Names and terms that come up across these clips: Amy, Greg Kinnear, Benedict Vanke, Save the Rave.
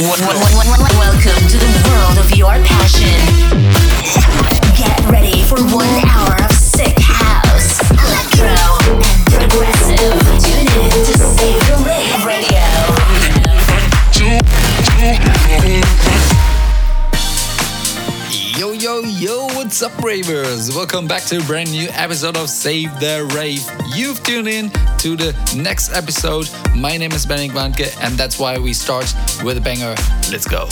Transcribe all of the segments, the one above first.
Welcome to the world of your passion. Get ready for 1 hour of sick house, electro, and progressive. Tune in to Save the Rave Radio. Yo, yo, yo, what's up, ravers? Welcome back to a brand new episode of Save the Rave. You've tuned in to the next episode. My name is Benedict Vanke, and that's why we start with a banger. Let's go.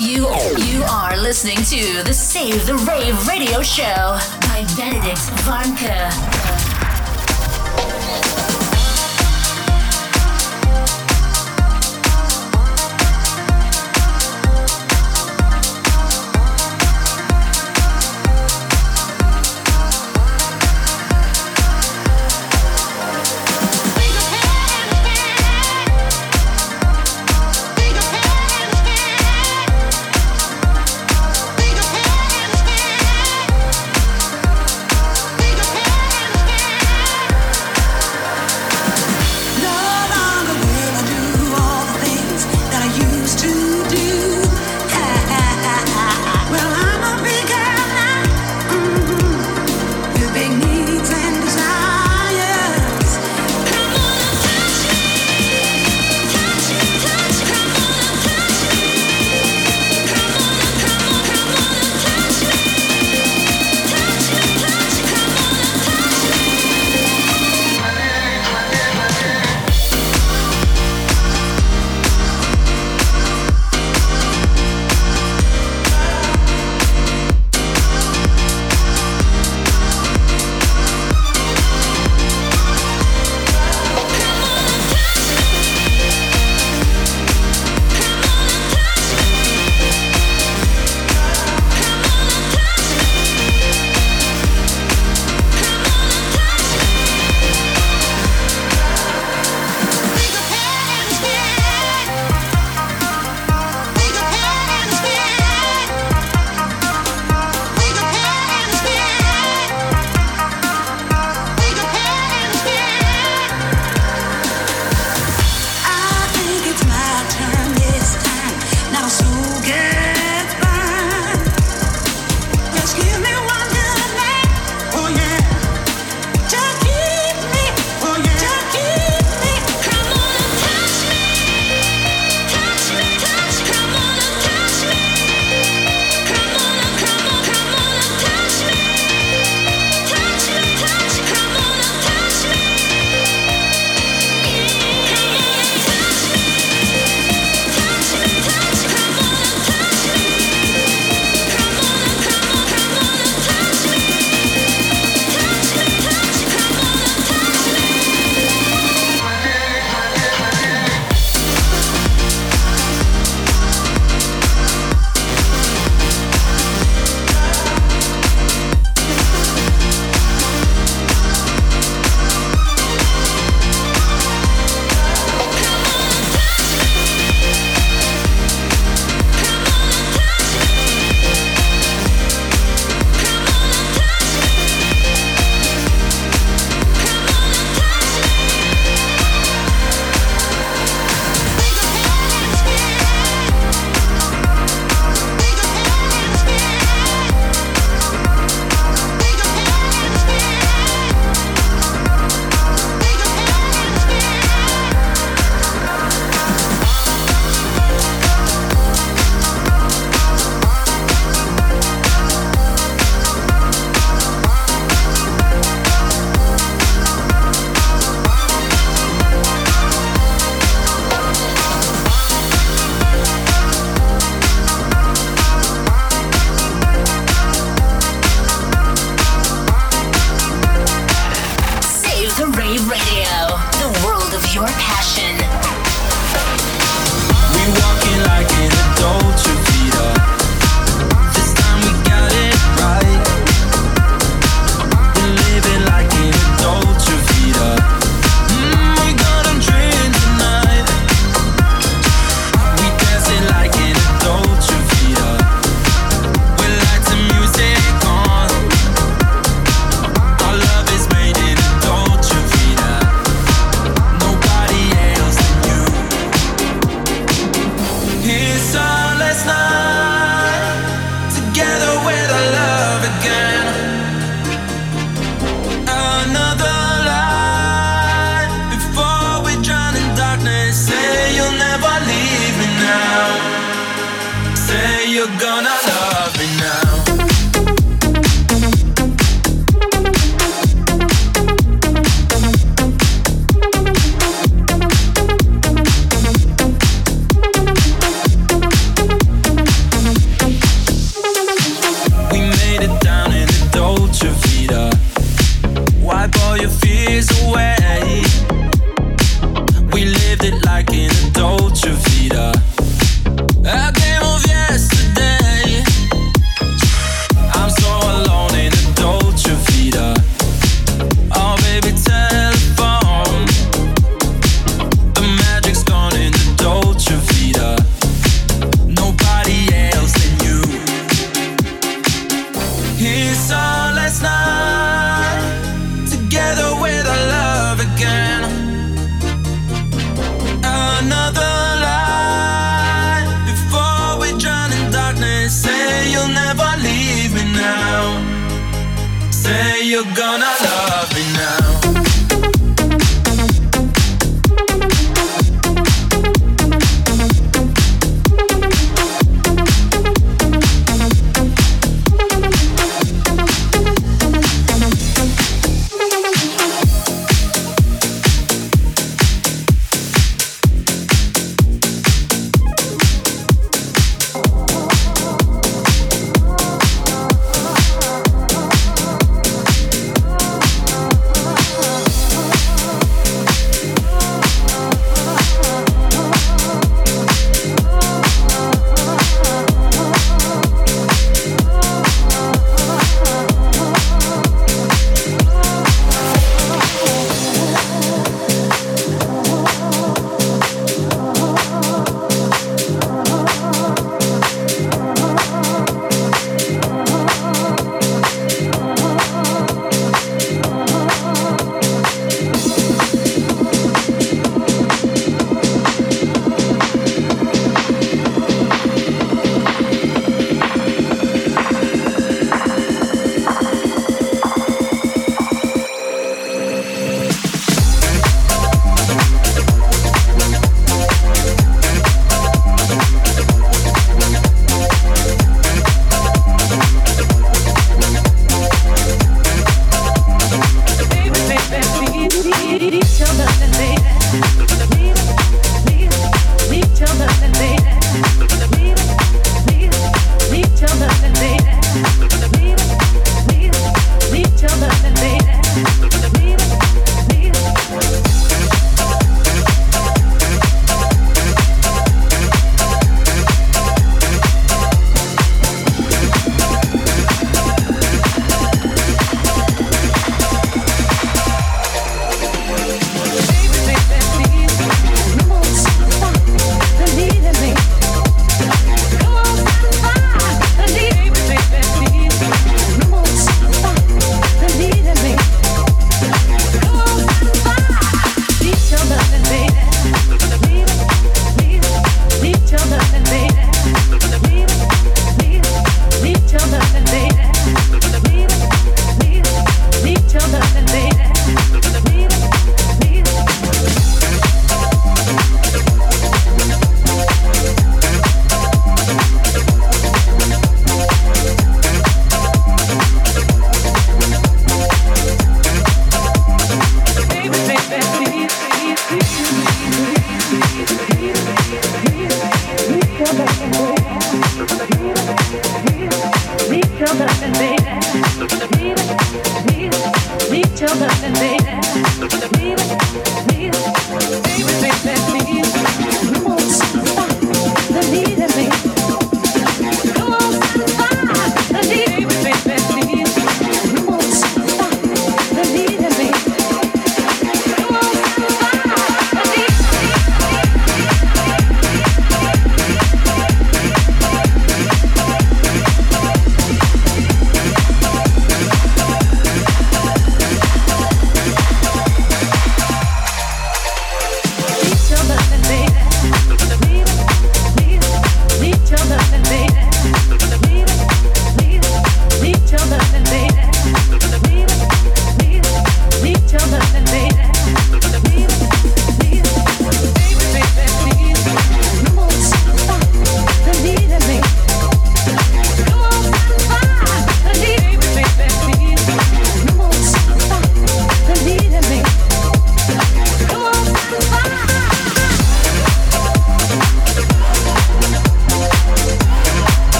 You are listening to the Save the Rave radio show by Benedict Vanke.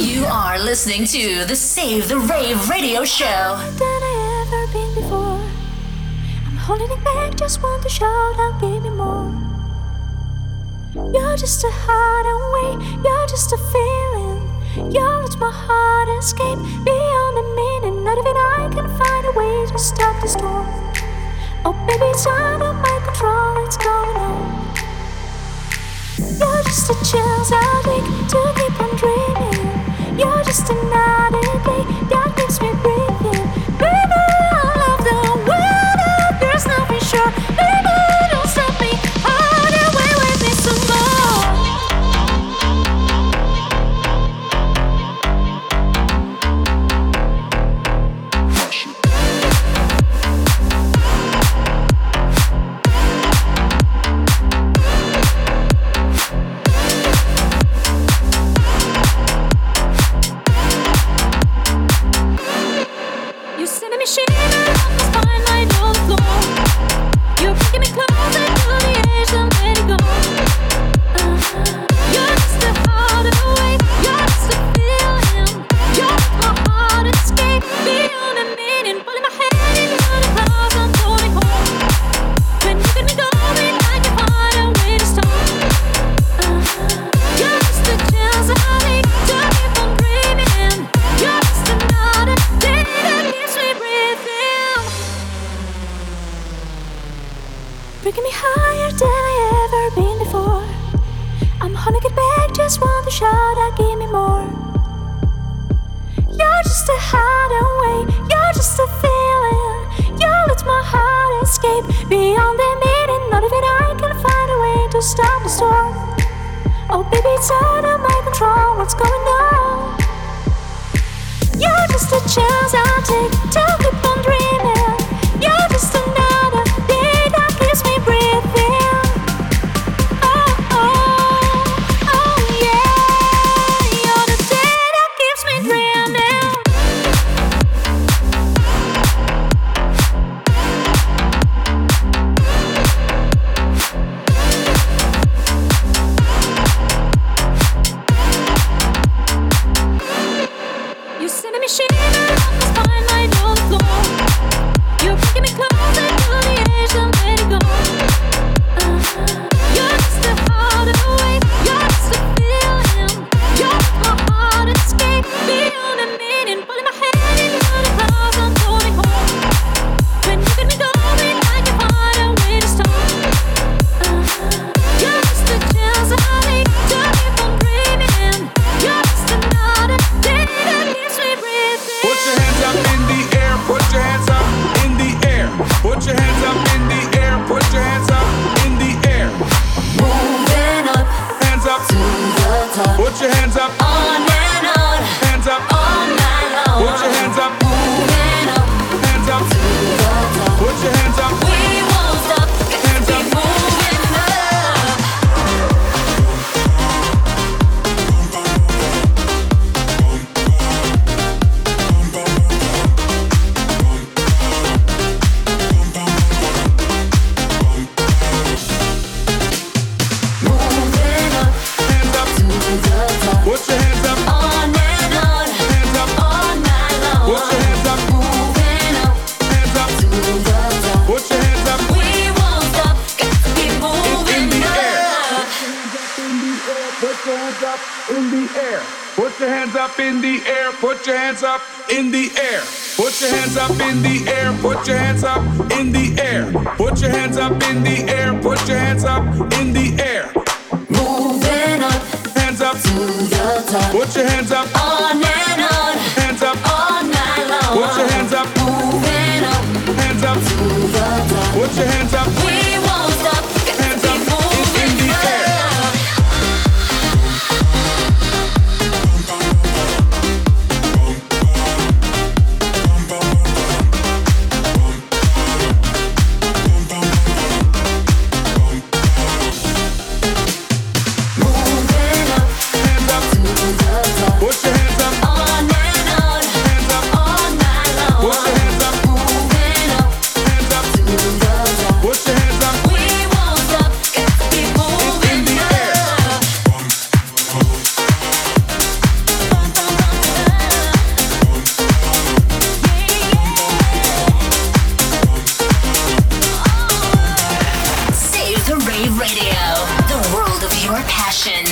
You are listening to the Save the Rave radio show. Than I ever been before. I'm holding it back, just want to shout out, give me more. You're just a heart away, you're just a feeling. You're just my heart escape, beyond the meaning. Not even I can find a way to stop this storm. Oh baby, it's out of my control, it's going on. You're just a chance I take to keep on dreaming. You're just another day that keeps me breathing. Baby, I love the weather, there's nothing sure. Baby, don't stop me, all the way with me some What's your your passion.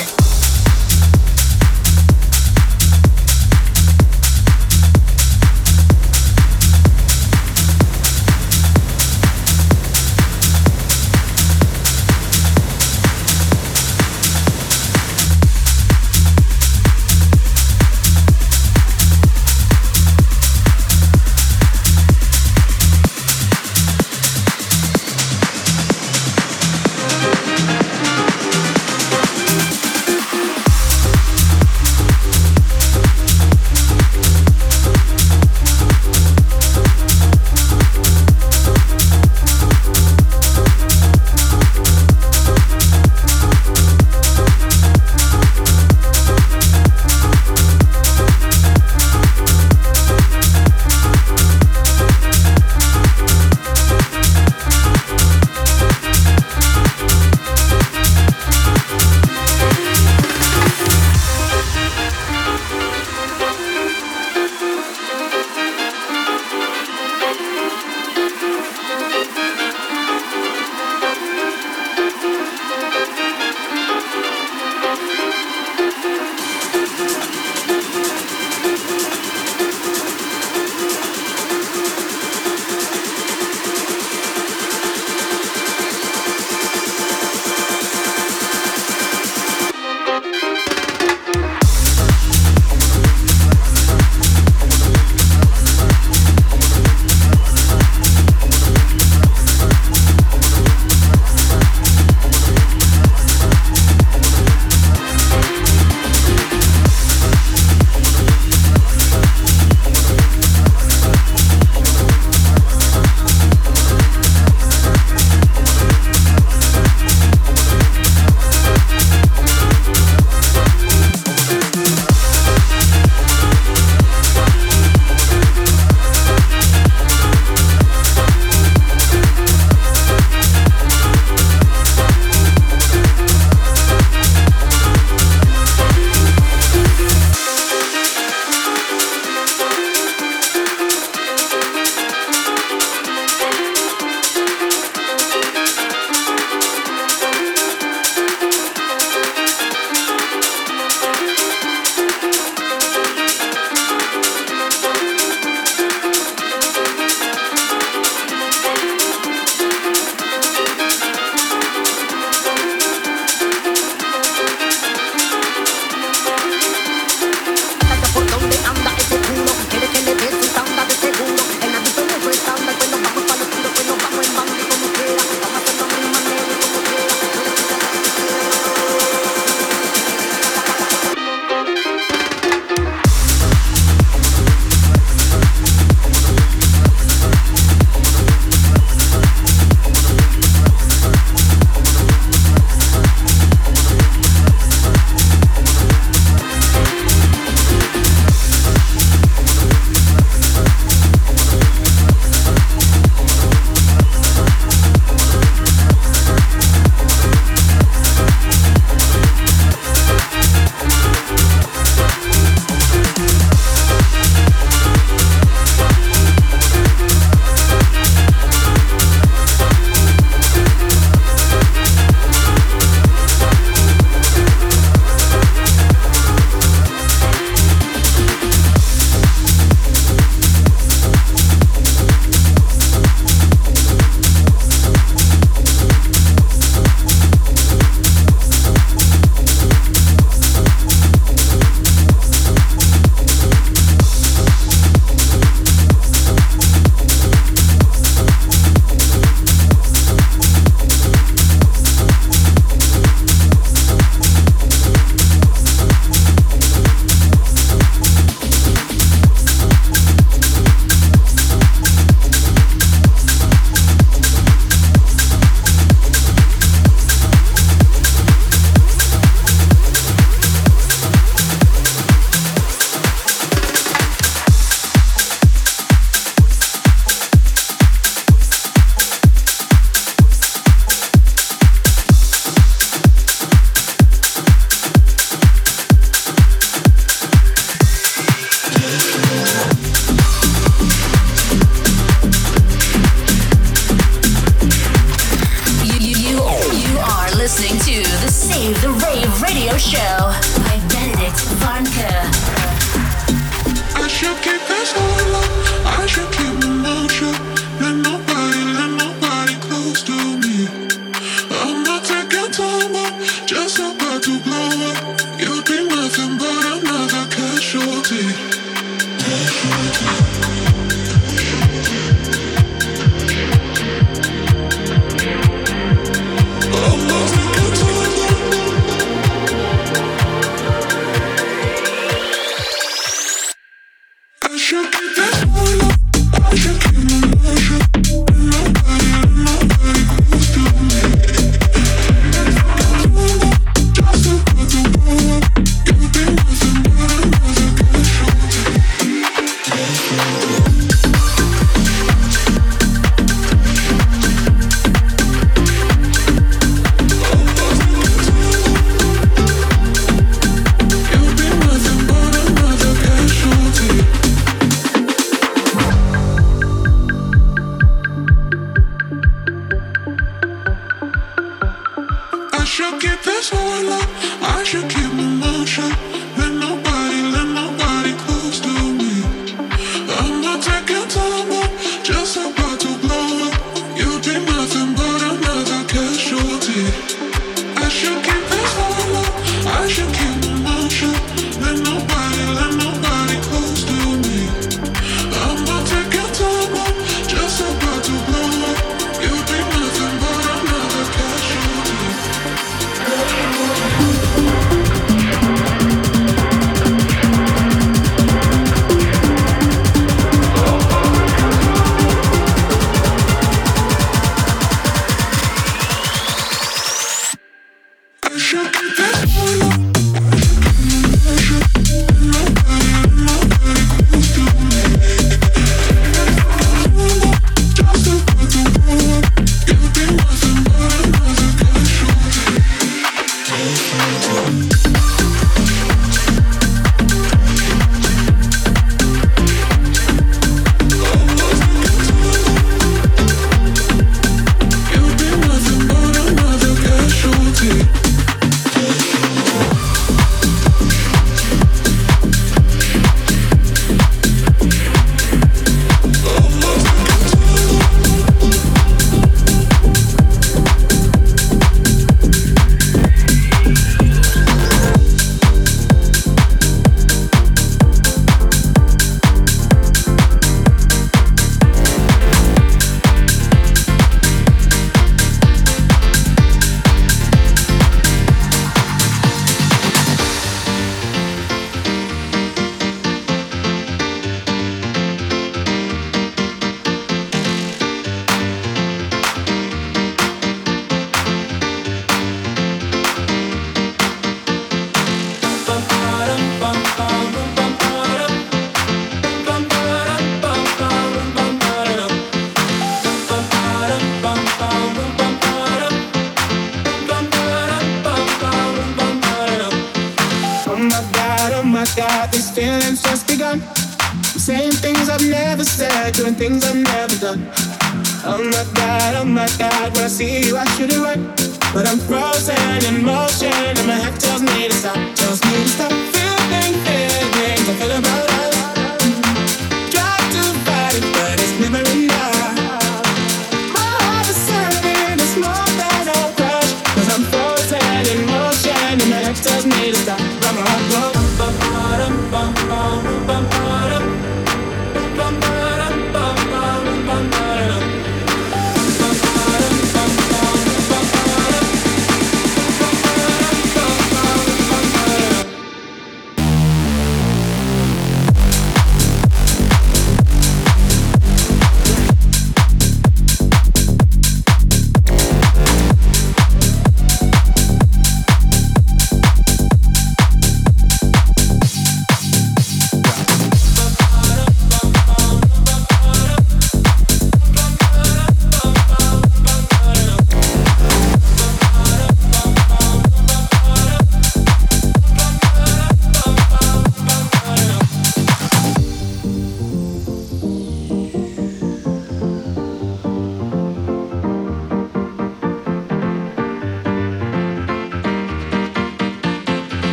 listening to the Save the Rave radio show by Benedict Vanke. I should keep this all alone. I should keep my mouth shut. Let nobody close to me. I'm not taking time up, just about to blow up. You'll be nothing but another casualty.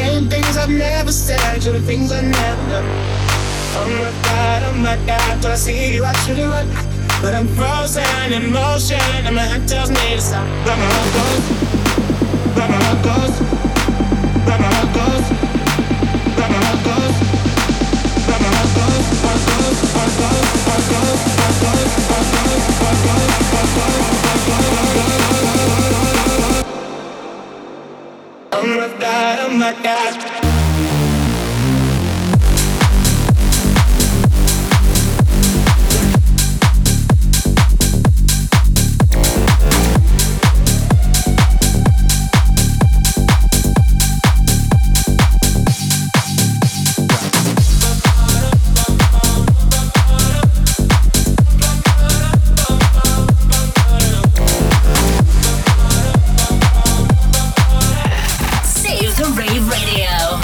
saying things I've never said, doing things I never done. Oh my God, when I see you I should have run, but I'm frozen in motion and my head tells me to stop. But my heart goes, but my heart goes, but my heart goes, but my heart goes, but my heart goes, heart goes, heart goes, heart goes, heart goes, heart goes, heart goes, heart goes, heart goes. Oh my God. Save the Rave Radio.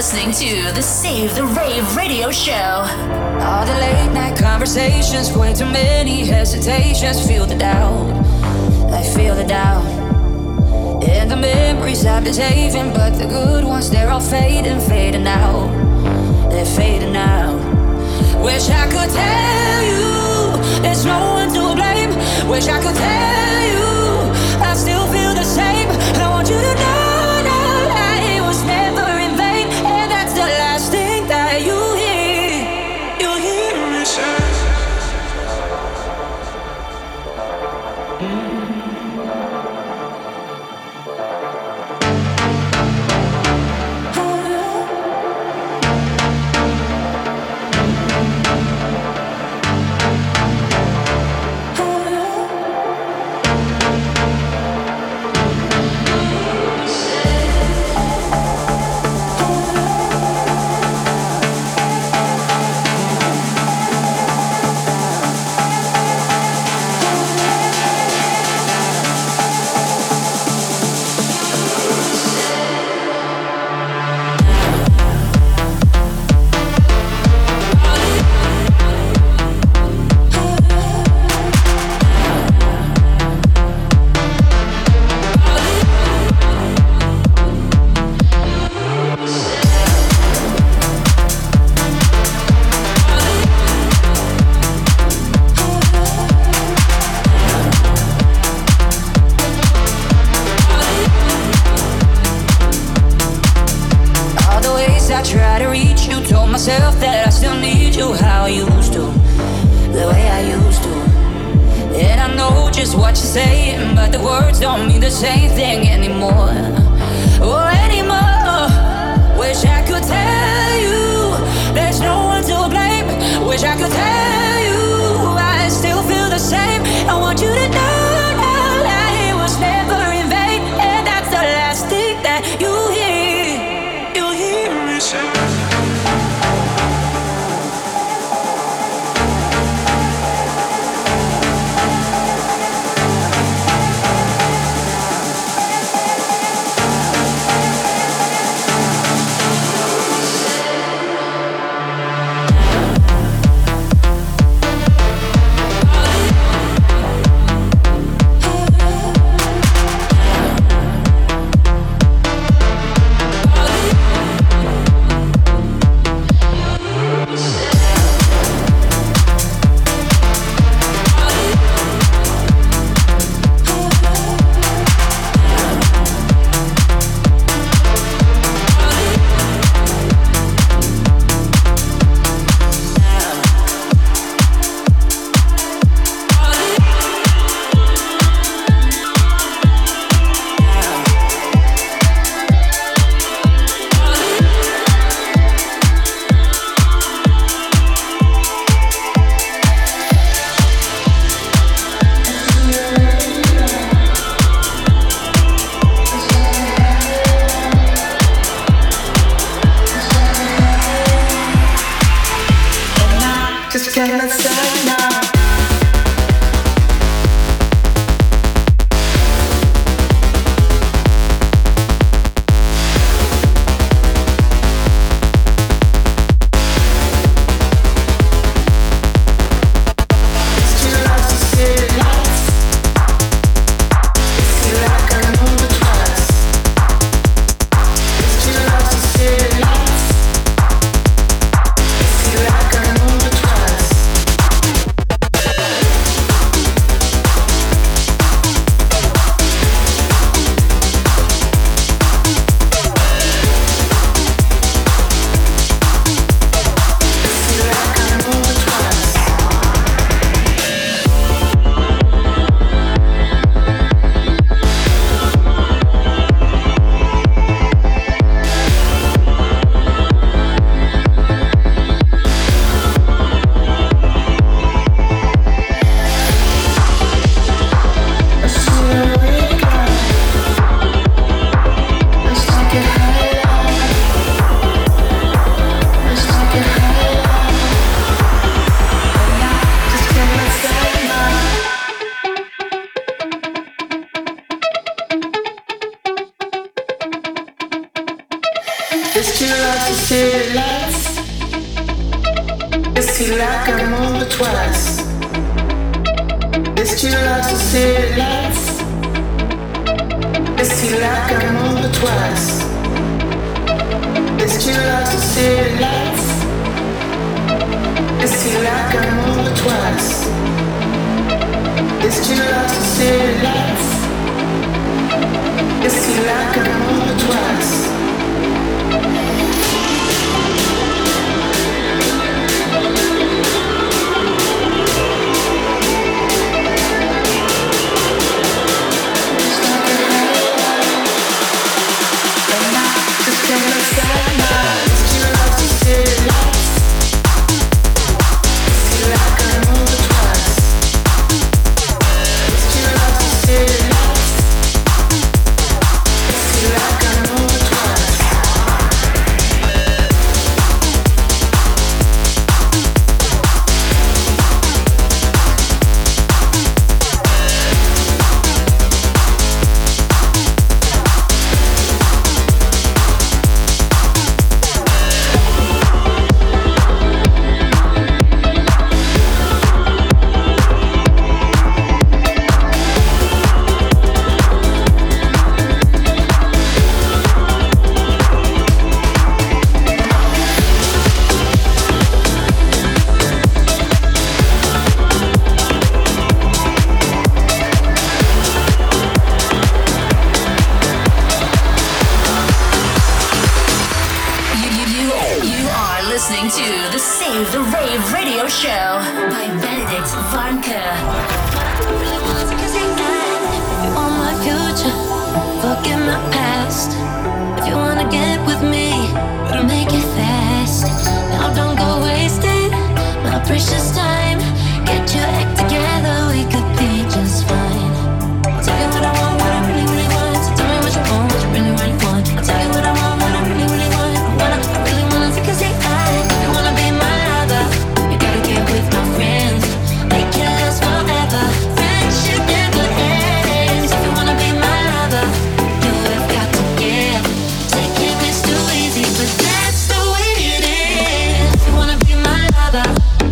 listening to the Save the Rave radio show. All the late night conversations, way too many hesitations. Feel the doubt, I feel the doubt. And the memories are behaving, but the good ones, they're all fading, fading out. They're fading out. Wish I could tell you there's no one to blame. Wish I could tell you I still feel the same. I want you to know.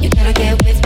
You gotta get with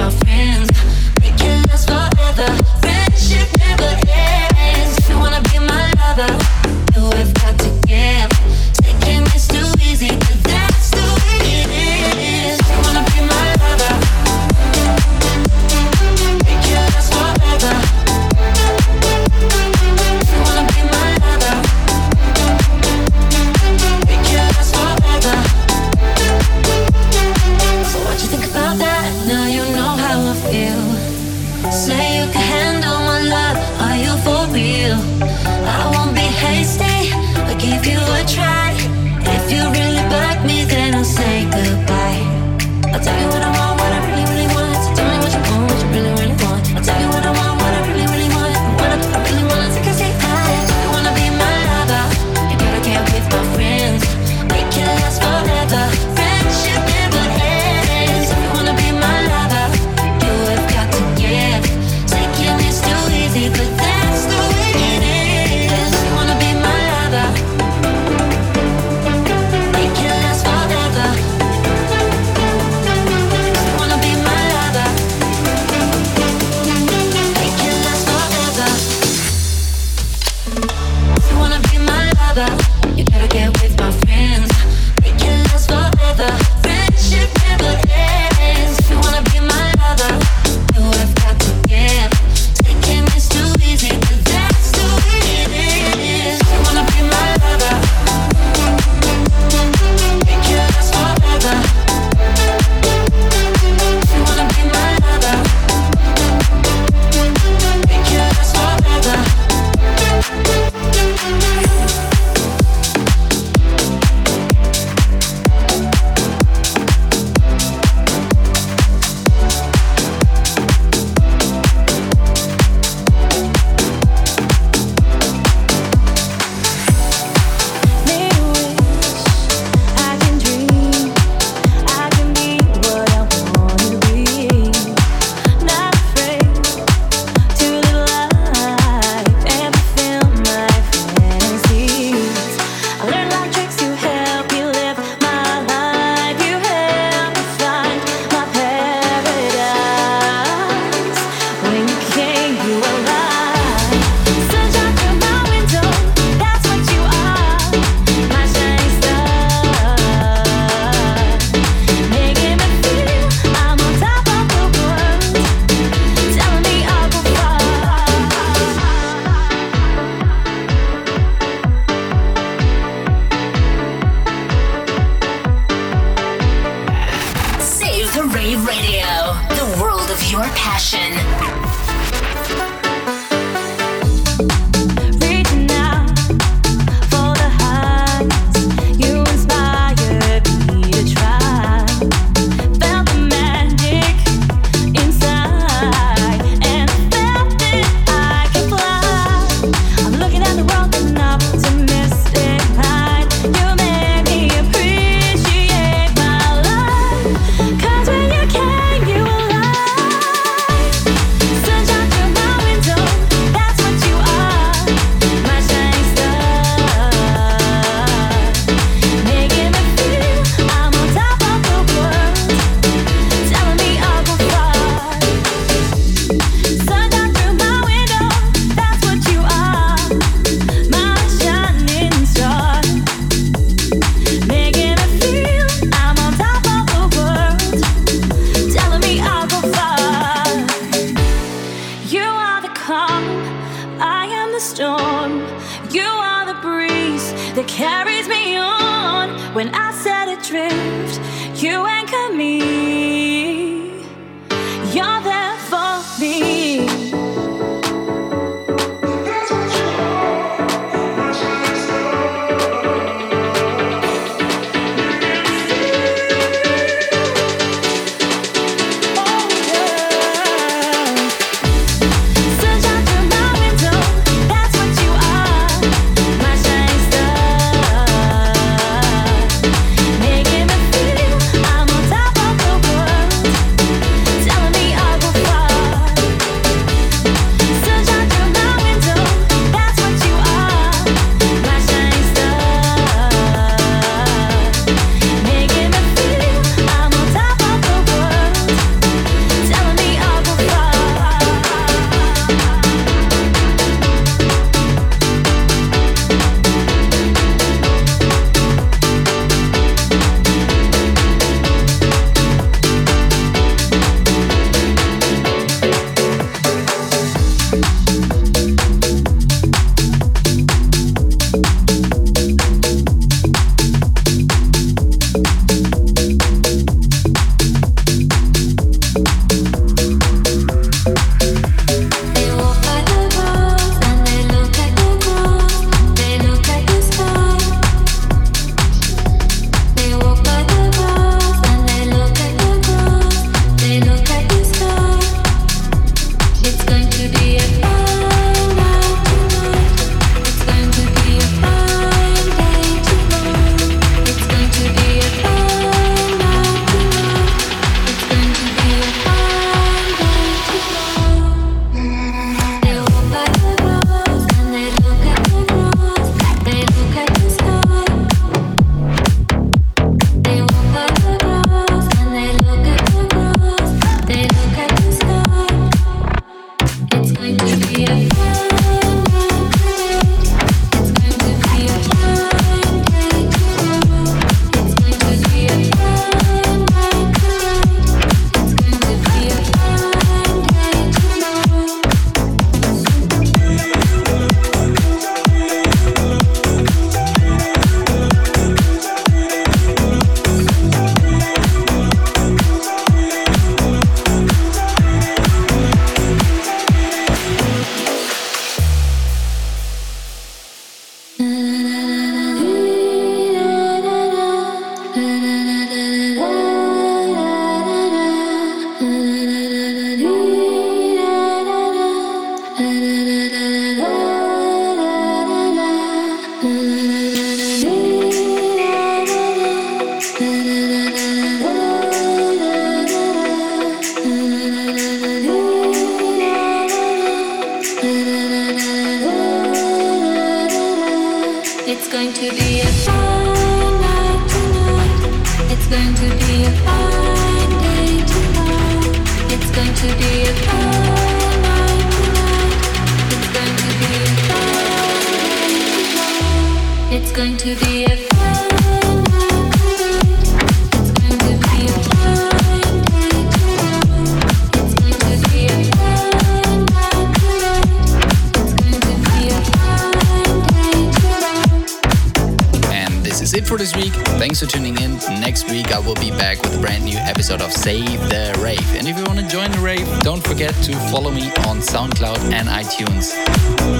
Thanks for tuning in. Next week I will be back with a brand new episode of Save the Rave. And if you want to join the rave, don't forget to follow me on SoundCloud and iTunes.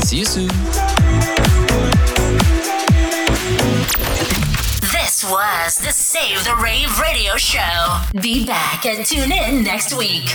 See you soon. This was the Save the Rave radio show. Be back and tune in next week.